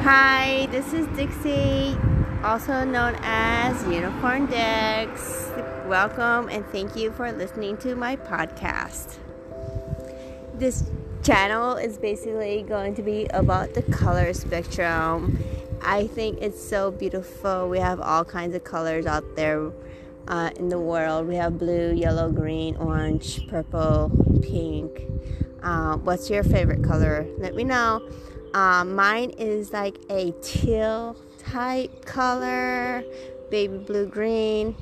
Hi, this is Dixie, also known as Unicorn Dex. Welcome and thank you for listening to my podcast. This channel is basically going to be about the color spectrum. I think it's so beautiful. We have all kinds of colors out there in the world. We have blue, yellow, green, orange, purple, pink. What's your favorite color? Let me know. Mine is like a teal type color, baby blue green.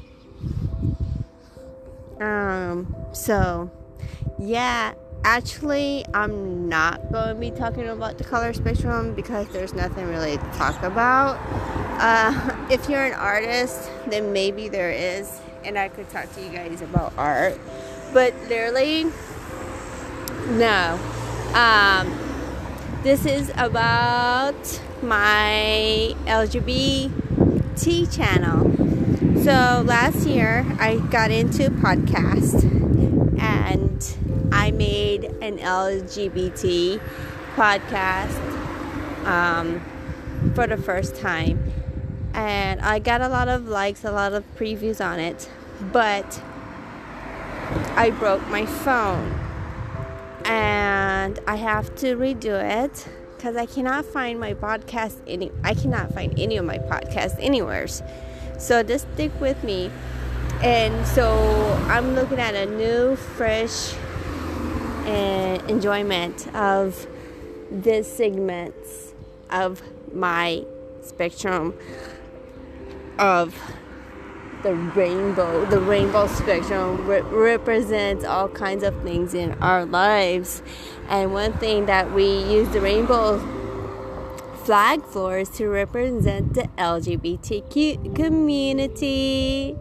Actually, I'm not going to be talking about the color spectrum because there's nothing really to talk about. If you're an artist, then maybe there is, and I could talk to you guys about art. But literally, no. This is about my LGBT channel. So last year I got into podcast and I made an LGBT podcast for the first time. And I got a lot of likes, a lot of previews on it. But I broke my phone. And I have to redo it because I cannot find my podcast I cannot find any of my podcasts anywhere. So just stick with me. And so I'm looking at a new, fresh enjoyment of this segment of my spectrum of the rainbow spectrum represents all kinds of things in our lives. And one thing that we use the rainbow flag for is to represent the LGBTQ community.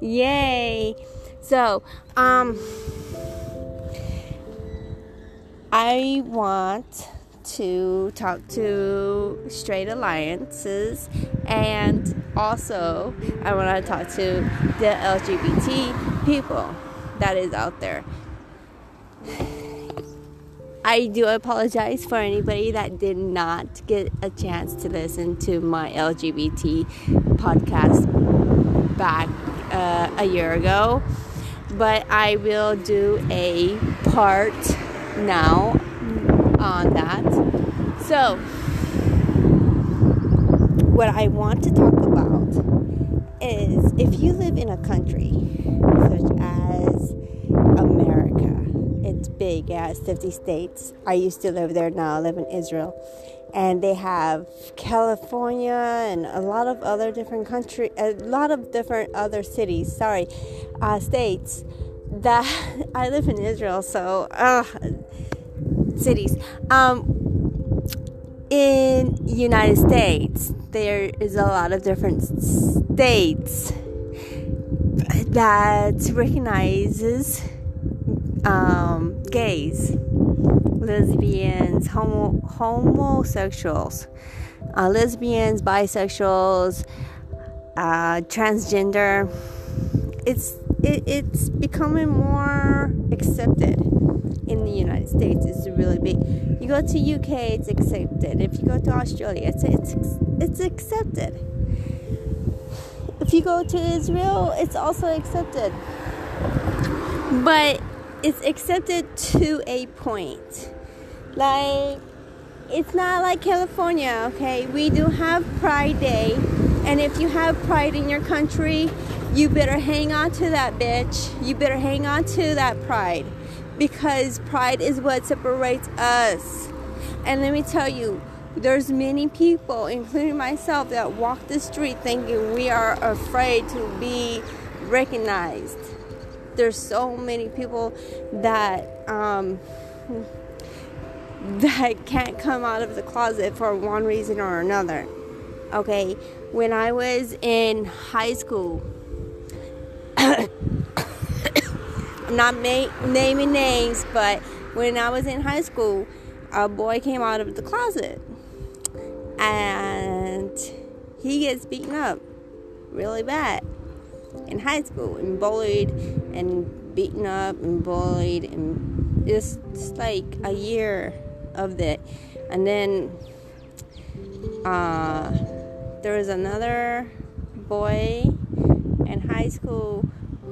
Yay! So, I want to talk to straight alliances, and also I want to talk to the LGBT people that is out there. I do apologize for anybody that did not get a chance to listen to my LGBT podcast back a year ago, but I will do a part now on that. So, what I want to talk about is if you live in a country such as America, it's big, it has 50 states. I used to live there, now I live in Israel. And they have California and a lot of different other states. That I live in Israel, so cities. In United States, there is a lot of different states that recognizes gays, lesbians, homosexuals, lesbians, bisexuals, transgender. It's becoming more accepted in the United States. It's really big. You go to UK, it's accepted. If you go to Australia, it's accepted. If you go to Israel, it's also accepted. But it's accepted to a point. Like, it's not like California, okay? We do have Pride Day. And if you have pride in your country, you better hang on to that bitch. You better hang on to that pride. Because pride is what separates us. And let me tell you, there's many people, including myself, that walk the street thinking we are afraid to be recognized. There's so many people that that can't come out of the closet for one reason or another. Okay, when I was in high school, I'm not naming names, but when I was in high school, a boy came out of the closet and he gets beaten up really bad in high school and bullied and beaten up and bullied, and it's like a year of that. And then there was another boy in high school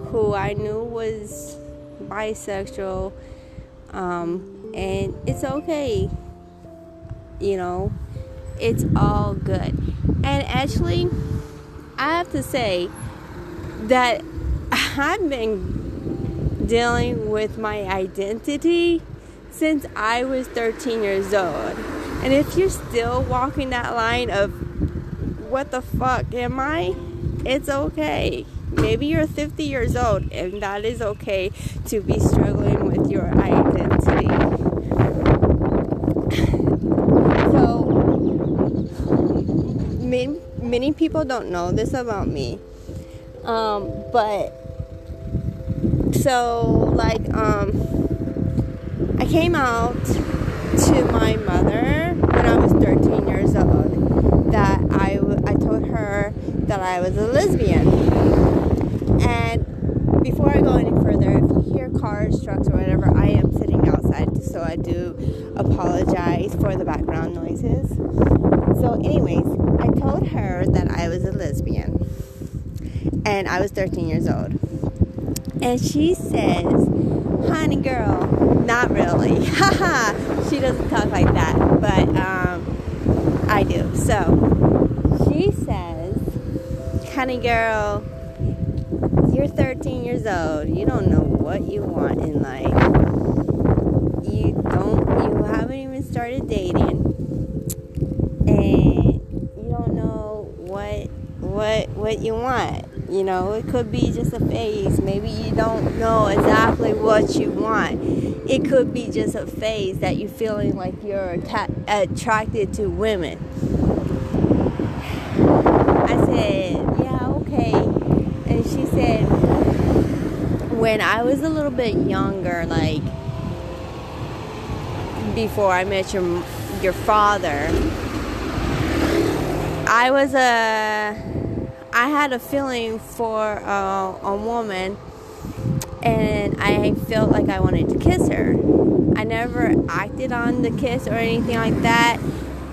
who I knew was bisexual, and it's okay, you know, it's all good. And actually, I have to say that I've been dealing with my identity since I was 13 years old. And if you're still walking that line of what the fuck am I, it's okay. Maybe you're 50 years old, and that is okay to be struggling with your identity. So, many people don't know this about me. I came out to my mother when I was 13 years old that I told her that I was a lesbian. And before I go any further, if you hear cars, trucks, or whatever, I am sitting outside, so I do apologize for the background noises. So anyways, I told her that I was a lesbian, and I was 13 years old. And she says, honey girl, not really. Haha, she doesn't talk like that, but I do. So she says, honey girl, you're 13 years old. You don't know what you want in life. You haven't even started dating, and you don't know what you want. You know, it could be just a phase. Maybe you don't know exactly what you want. It could be just a phase that you're feeling like you're attracted to women. I said, when I was a little bit younger, like before I met your father, I had a feeling for a woman, and I felt like I wanted to kiss her. I never acted on the kiss or anything like that,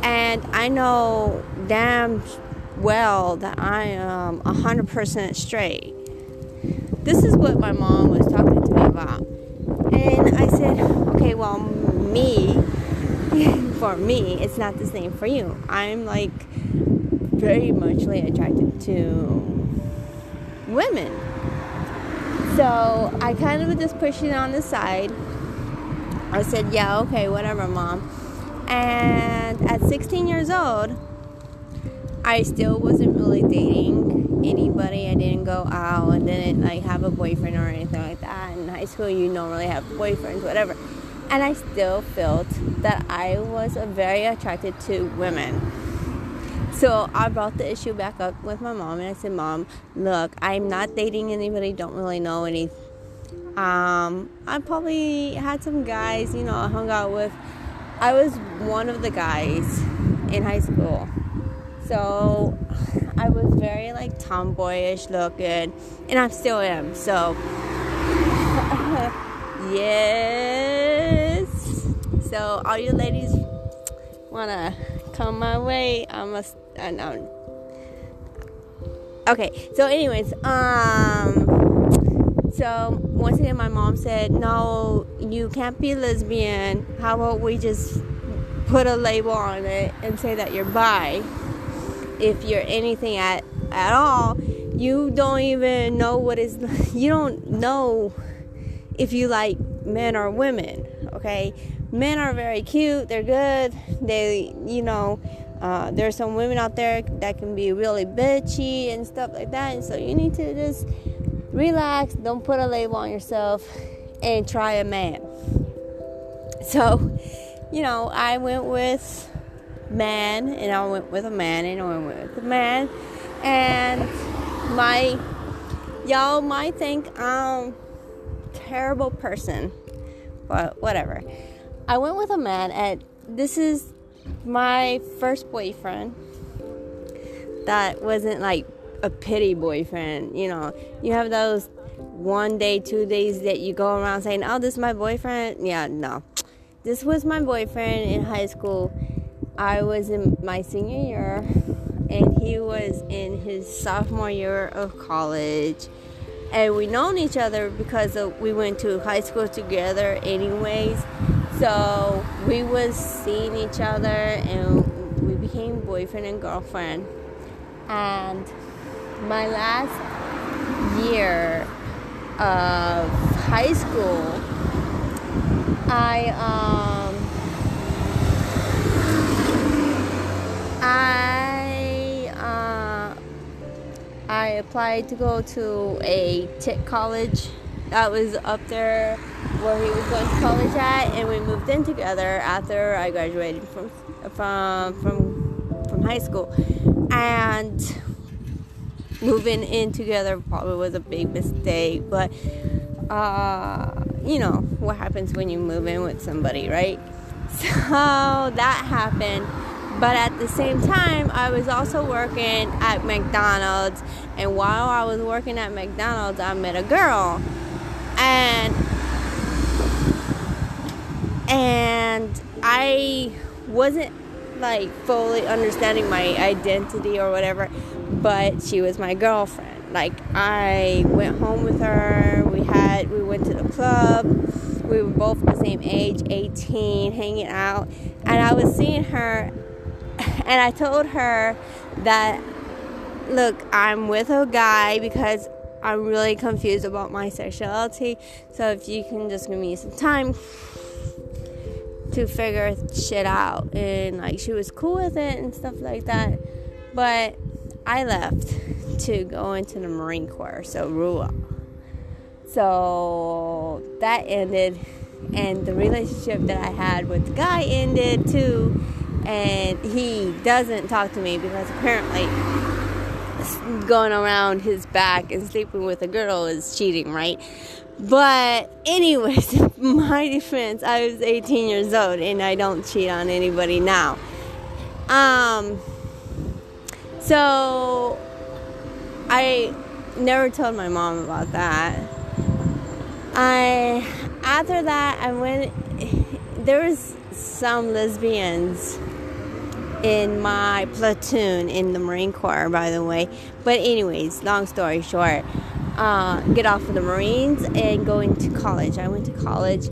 and I know damn well that I am 100% straight. This is what my mom was talking to me about. And I said, okay, well, for me, it's not the same for you. I'm like very muchly attracted to women. So I kind of was just pushing it on the side. I said, yeah, okay, whatever, mom. And at 16 years old, I still wasn't really dating anybody. I didn't go out and didn't like have a boyfriend or anything like that. In high school, you don't really have boyfriends, whatever. And I still felt that I was very attracted to women. So I brought the issue back up with my mom, and I said, Mom, look, I'm not dating anybody, don't really know any. I probably had some guys, you know, I hung out with. I was one of the guys in high school. So I was very like tomboyish looking, and I still am. So yes. So all you ladies wanna come my way? Okay. So anyways, so once again, my mom said, "No, you can't be lesbian. How about we just put a label on it and say that you're bi?" If you're anything at all, you don't even know you don't know if you like men or women, okay? Men are very cute, they're good, they, you know, there's some women out there that can be really bitchy and stuff like that, and so you need to just relax, don't put a label on yourself, and try a man. So, you know, I went with man, and I went with a man, and I went with a man, and y'all might think I'm a terrible person, but whatever. I went with a man, and this is my first boyfriend that wasn't like a pity boyfriend, you know. You have those one day, 2 days that you go around saying, oh, this is my boyfriend. Yeah, no. This was my boyfriend in high school. I was in my senior year, and he was in his sophomore year of college. And we known each other because we went to high school together anyways. So we was seeing each other, and we became boyfriend and girlfriend. And my last year of high school, I applied to go to a tech college that was up there where he was going to college at, and we moved in together after I graduated from high school. And moving in together probably was a big mistake, but you know what happens when you move in with somebody, right? So that happened. But at the same time, I was also working at McDonald's. And while I was working at McDonald's, I met a girl. And I wasn't, like, fully understanding my identity or whatever. But she was my girlfriend. Like, I went home with her. We went to the club. We were both the same age, 18, hanging out. And I was seeing her. And I told her that, look, I'm with a guy because I'm really confused about my sexuality. So if you can just give me some time to figure shit out. And, like, she was cool with it and stuff like that. But I left to go into the Marine Corps, so RUA. So that ended. And the relationship that I had with the guy ended, too. And he doesn't talk to me because apparently going around his back and sleeping with a girl is cheating, right? But anyways, in my defense, I was 18 years old and I don't cheat on anybody now. So I never told my mom about that. After that, I went, there was some lesbians in my platoon in the Marine Corps, by the way. But anyways, long story short, get off of the Marines and go into college. I went to college,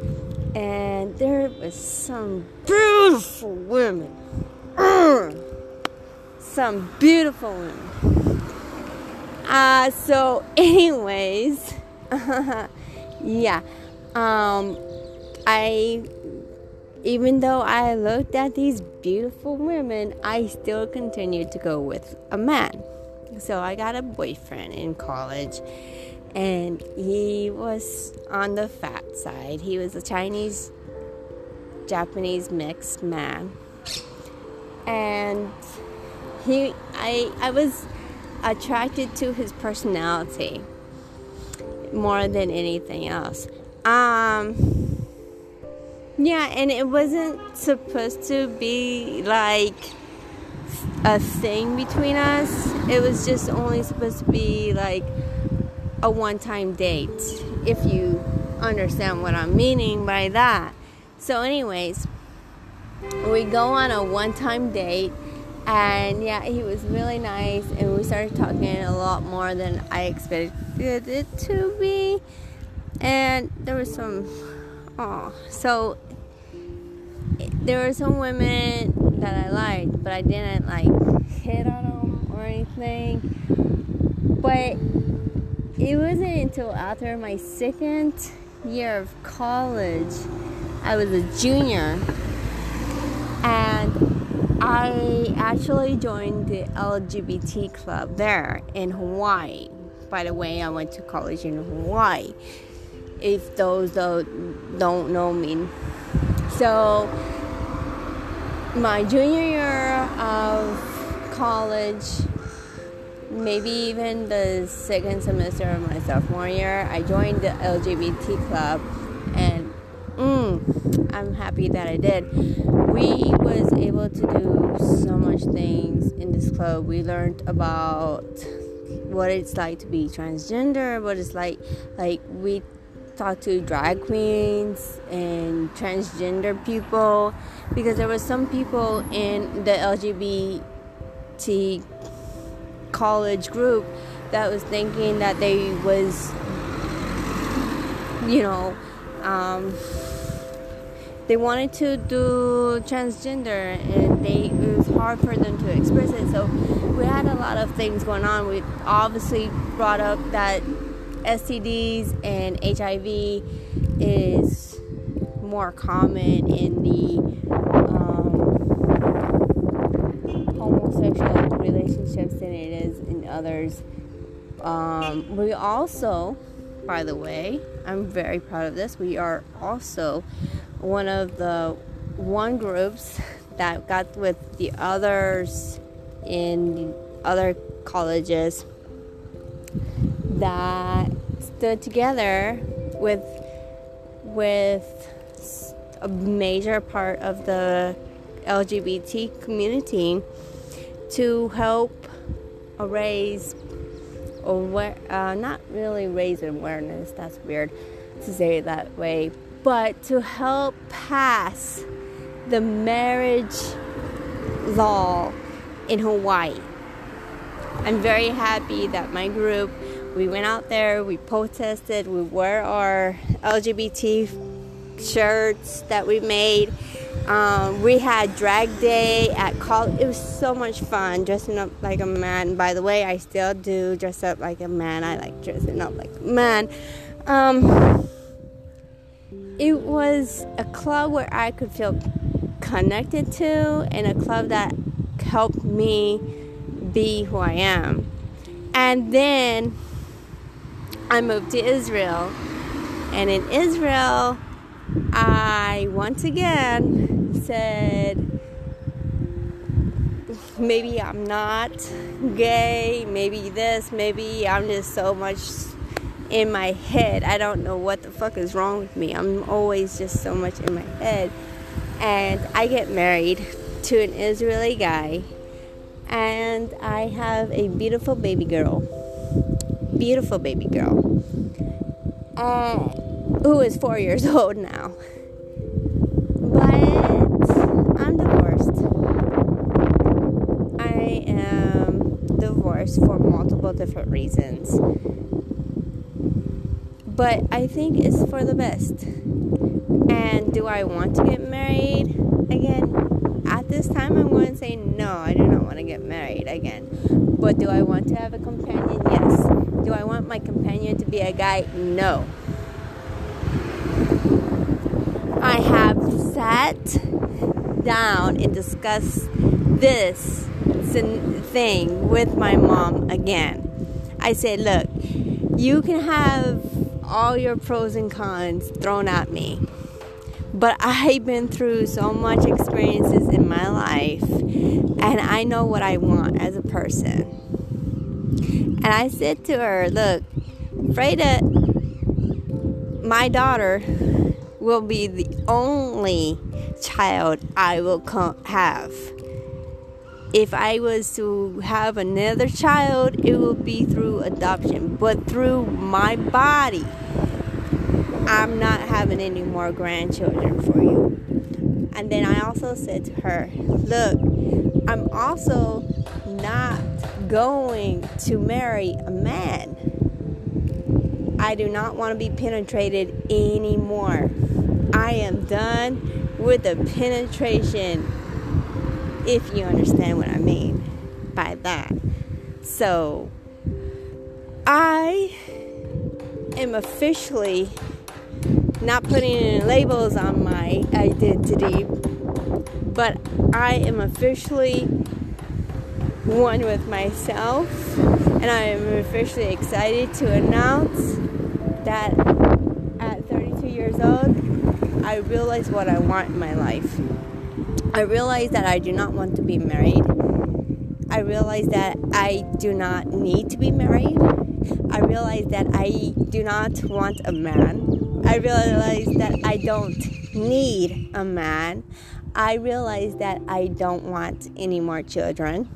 and there was some beautiful women. Some beautiful women. So anyways, yeah. Even though I looked at these beautiful women, I still continued to go with a man. So I got a boyfriend in college, and he was on the fat side. He was a Chinese-Japanese mixed man. And I was attracted to his personality more than anything else. Yeah, and it wasn't supposed to be, like, a thing between us. It was just only supposed to be, like, a one-time date, if you understand what I'm meaning by that. So anyways, we go on a one-time date, and, yeah, he was really nice, and we started talking a lot more than I expected it to be. And there was some... so there were some women that I liked, but I didn't, like, hit on them or anything. But it wasn't until after my second year of college, I was a junior, and I actually joined the LGBT club there in Hawaii. By the way, I went to college in Hawaii. If those don't know me. So my junior year of college, maybe even the second semester of my sophomore year, I joined the LGBT club, and I'm happy that I did. We was able to do so much things in this club. We learned about what it's like to be transgender, what it's like we talk to drag queens and transgender people, because there were some people in the LGBT college group that was thinking that they was, they wanted to do transgender, and it was hard for them to express it. So we had a lot of things going on. We obviously brought up that STDs and HIV is more common in the homosexual relationships than it is in others. We also, by the way, I'm very proud of this, we are also one of the one groups that got with the others in the other colleges that stood together with a major part of the LGBT community to help raise aware, not really raise awareness, that's weird to say it that way, but to help pass the marriage law in Hawaii. I'm very happy that my group, we went out there, we protested, we wore our LGBT shirts that we made. We had drag day at college. It was so much fun dressing up like a man. By the way, I still do dress up like a man. I like dressing up like a man. It was a club where I could feel connected to, and a club that helped me be who I am. And then I moved to Israel. And in Israel, I once again said, maybe I'm not gay, maybe this, maybe I'm just so much in my head. I don't know what the fuck is wrong with me. I'm always just so much in my head. And I get married to an Israeli guy. And I have a beautiful baby girl. Beautiful baby girl. Who is 4 years old now. But I'm divorced. I am divorced for multiple different reasons. But I think it's for the best. And do I want to get married again? At this time, I'm going to say no, I do not want to get married again. But do I want to have a companion? Yes. Do I want my companion to be a guy? No. I have sat down and discussed this thing with my mom again. I said, look, you can have all your pros and cons thrown at me, but I've been through so much experiences in my life, and I know what I want as a person. And I said to her, look, Freda, my daughter will be the only child I will have. If I was to have another child, it will be through adoption, but through my body, I'm not having any more grandchildren for you. And then I also said to her, look, I'm also not going to marry a man. I do not want to be penetrated anymore. I am done with the penetration, if you understand what I mean by that. So I am officially not putting any labels on my identity, but I am officially one with myself, and I am officially excited to announce that at 32 years old, I realized what I want in my life. I realized that I do not want to be married. I realized that I do not need to be married. I realized that I do not want a man. I realized that I don't need a man. I realized that I don't want any more children.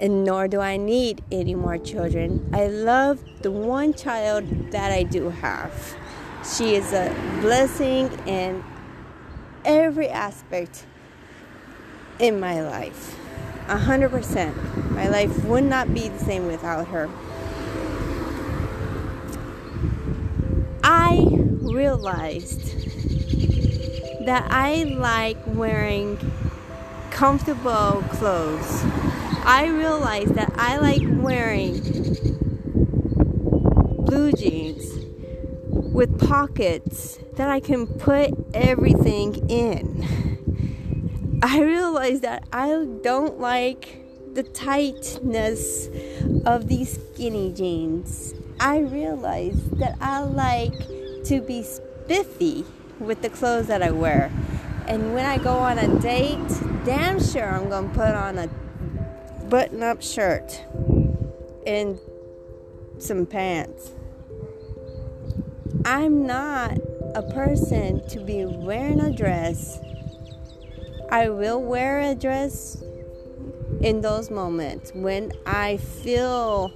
and nor do I need any more children. I love the one child that I do have. She is a blessing in every aspect in my life. 100%. My life would not be the same without her. I realized that I like wearing comfortable clothes. I realized that I like wearing blue jeans with pockets that I can put everything in. I realized that I don't like the tightness of these skinny jeans. I realized that I like to be spiffy with the clothes that I wear. And when I go on a date, damn sure I'm going to put on a button-up shirt and some pants. I'm not a person to be wearing a dress. I will wear a dress in those moments when I feel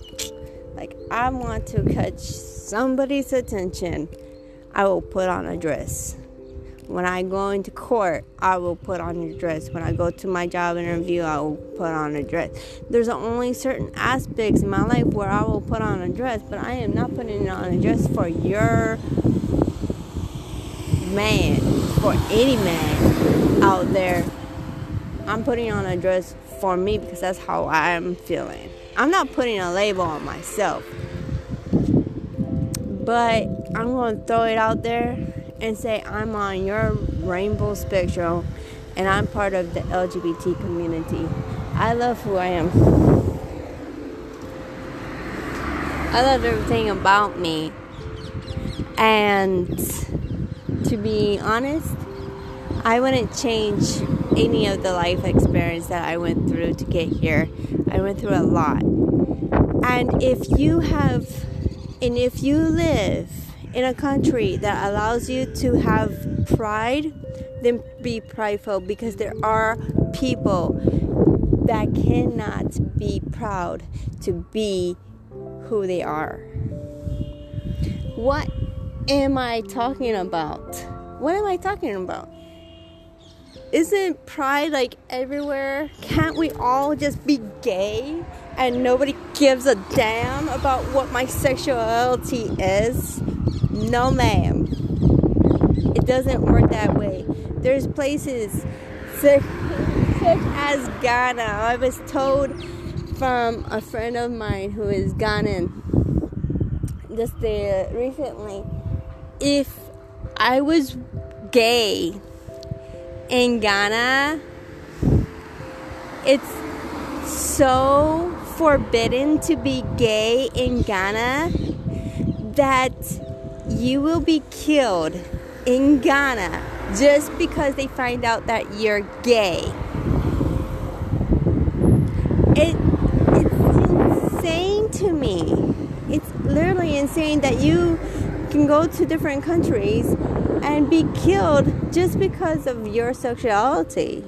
like I want to catch somebody's attention. I will put on a dress. When I go into court, I will put on a dress. When I go to my job interview, I will put on a dress. There's only certain aspects in my life where I will put on a dress, but I am not putting on a dress for your man, for any man out there. I'm putting on a dress for me because that's how I'm feeling. I'm not putting a label on myself, but I'm going to throw it out there and say I'm on your rainbow spectrum and I'm part of the LGBT community. I love who I am. I love everything about me. And to be honest, I wouldn't change any of the life experience that I went through to get here. I went through a lot. And if you live in a country that allows you to have pride, then be prideful, because there are people that cannot be proud to be who they are. What am I talking about? What am I talking about? Isn't pride like everywhere? Can't we all just be gay and nobody gives a damn about what my sexuality is? No, ma'am. It doesn't work that way. There's places such as Ghana. I was told from a friend of mine who is Ghanaian just recently, if I was gay in Ghana, it's so forbidden to be gay in Ghana that you will be killed in Ghana just because they find out that you're gay. It's insane to me. It's literally insane that you can go to different countries and be killed just because of your sexuality.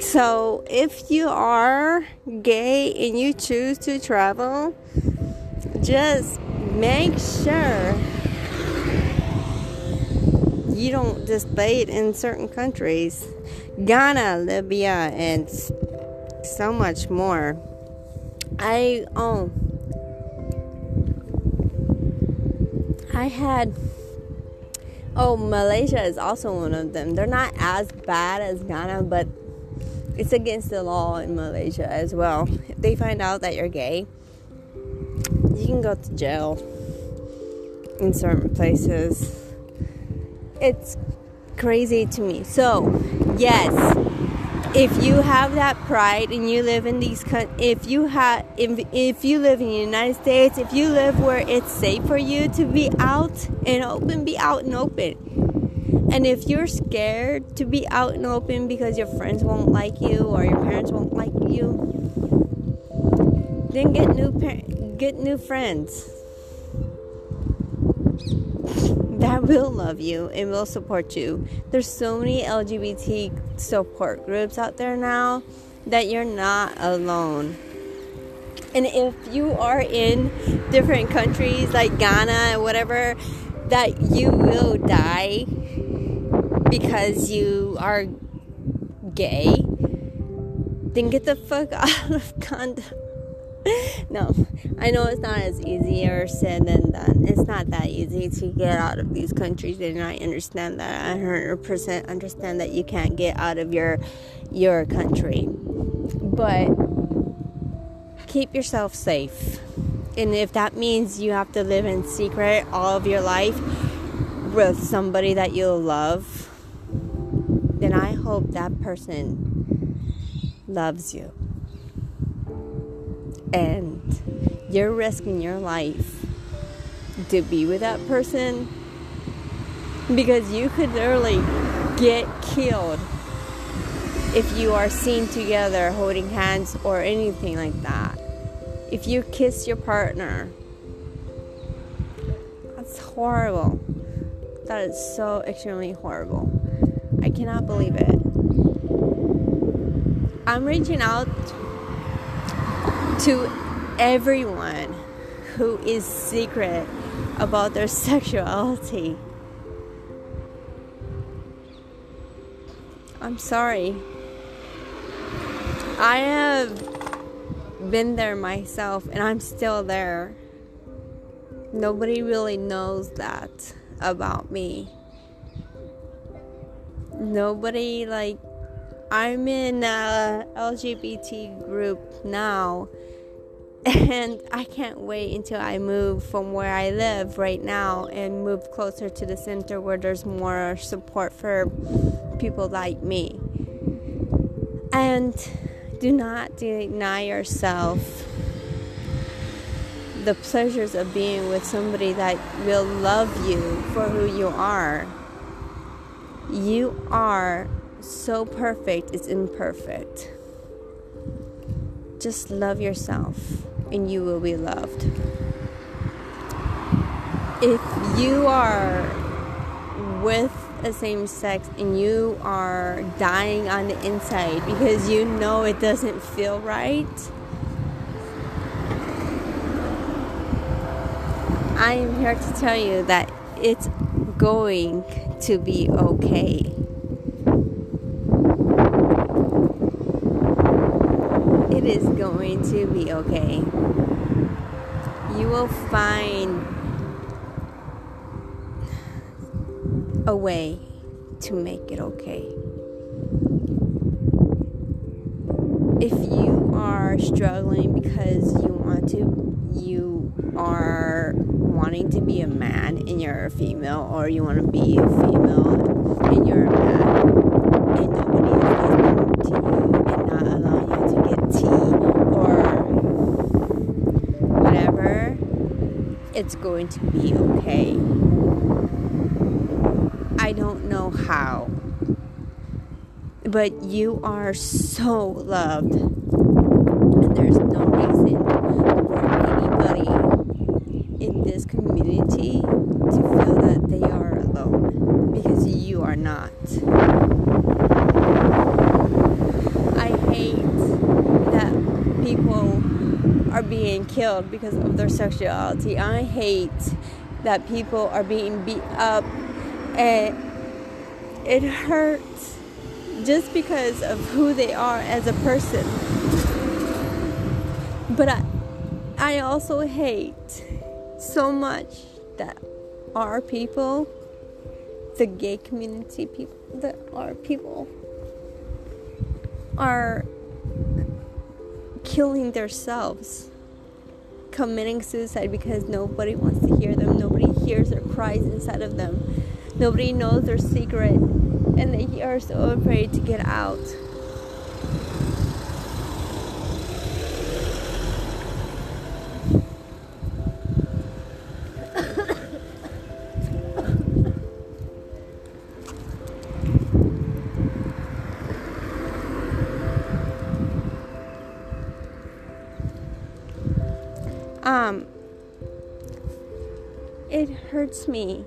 So if you are gay and you choose to travel, just make sure you don't display it in certain countries. Ghana, Libya, and so much more. Malaysia is also one of them. They're not as bad as Ghana, but it's against the law in Malaysia as well. If they find out that you're gay, you can go to jail in certain places. It's crazy to me. So, yes, if you have that pride and you live in these if you live in the United States, if you live where it's safe for you to be out and open, be out and open. And if you're scared to be out and open because your friends won't like you or your parents won't like you, then get new friends that will love you and will support you. There's so many LGBT support groups out there now. that you're not alone. And if you are in different countries like Ghana and whatever, that you will die because you are gay, then get the fuck out of Ghana. No, I know it's not as easy or said than done. It's not that easy to get out of these countries, and I understand that. I 100% understand that you can't get out of your country. But keep yourself safe. And if that means you have to live in secret all of your life with somebody that you love, then I hope that person loves you. And you're risking your life to be with that person, because you could literally get killed if you are seen together holding hands or anything like that. If you kiss your partner, that's horrible. That is so extremely horrible. I cannot believe it. I'm reaching out to everyone who is secret about their sexuality. I'm sorry. I have been there myself, and I'm still there. Nobody really knows that about me. Nobody, like, I'm in a LGBT group now, and I can't wait until I move from where I live right now and move closer to the center where there's more support for people like me. And do not deny yourself the pleasures of being with somebody that will love you for who you are. You are so perfect, it's imperfect. Just love yourself and you will be loved. If you are with the same sex and you are dying on the inside because you know it doesn't feel right, I am here to tell you that it's going to be okay. Is going to be okay. You will find a way to make it okay. If you are struggling because you are wanting to be a man and you're a female, or you want to be a female and you're a man, and nobody is listening to you, it's going to be okay. I don't know how, but you are so loved, and there's no reason for anybody in this community to feel that they are alone, because you are not. I hate that people are being killed because of their sexuality. I hate that people are being beat up, and it hurts just because of who they are as a person. But I also hate so much that our people, the gay community people, that our people are killing themselves, committing suicide, because nobody wants to hear them. Nobody hears their cries inside of them. Nobody knows their secret, and they are so afraid to get out. It hurts me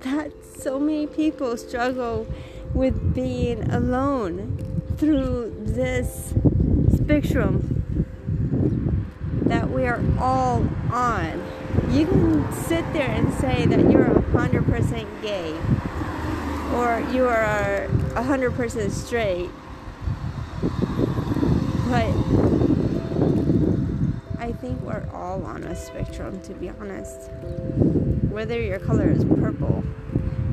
that so many people struggle with being alone through this spectrum that we are all on. You can sit there and say that you're 100% gay, or you are 100% straight, but I think we're all on a spectrum, to be honest. Whether your color is purple,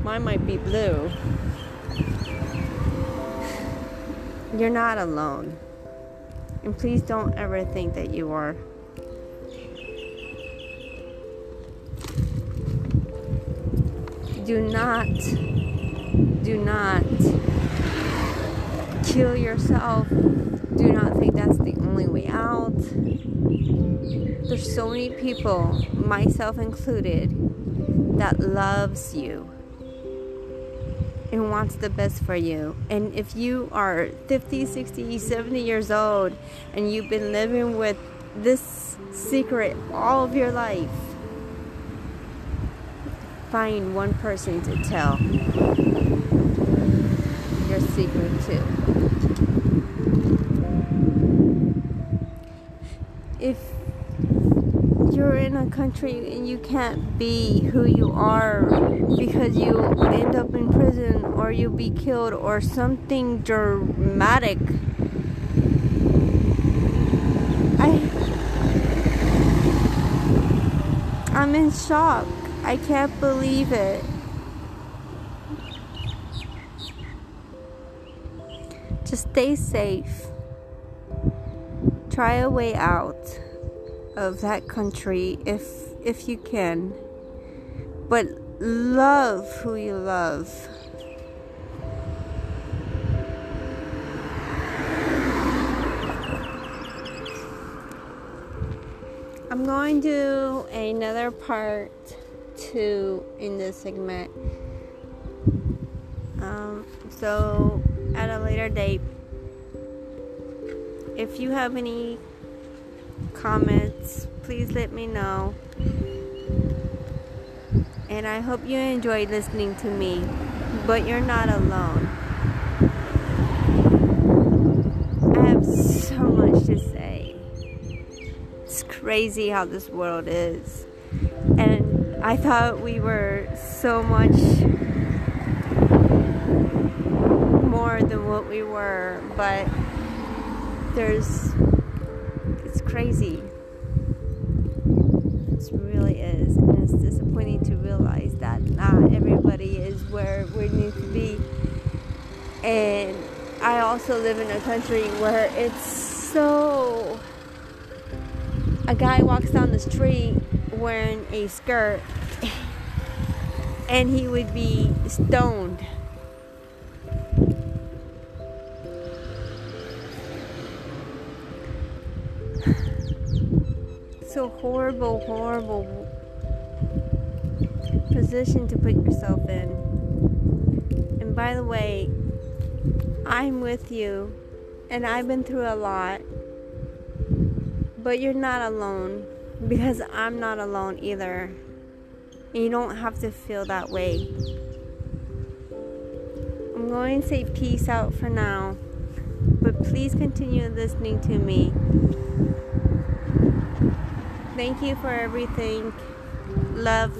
mine might be blue. You're not alone. And please don't ever think that you are. Do not kill yourself. Do not think that's the only way out. There's so many people, myself included, that loves you and wants the best for you. And if you are 50, 60, 70 years old and you've been living with this secret all of your life, find one person to tell your secret to. If you're in a country and you can't be who you are because you end up in prison or you'll be killed or something dramatic, I'm in shock. I can't believe it. Just stay safe. Try a way out of that country if you can. But love who you love. I'm going to do another part 2 in this segment, so at a later date. If you have any comments, please let me know, and I hope you enjoyed listening to me, but you're not alone. I have so much to say. It's crazy how this world is, and I thought we were so much more than what we were, but it's crazy. It really is, and it's disappointing to realize that not everybody is where we need to be. And I also live in a country where it's so... A guy walks down the street wearing a skirt and he would be stoned. It's a horrible, horrible position to put yourself in. And by the way, I'm with you, and I've been through a lot, but you're not alone. Because I'm not alone either. And you don't have to feel that way. I'm going to say peace out for now. But please continue listening to me. Thank you for everything. Love.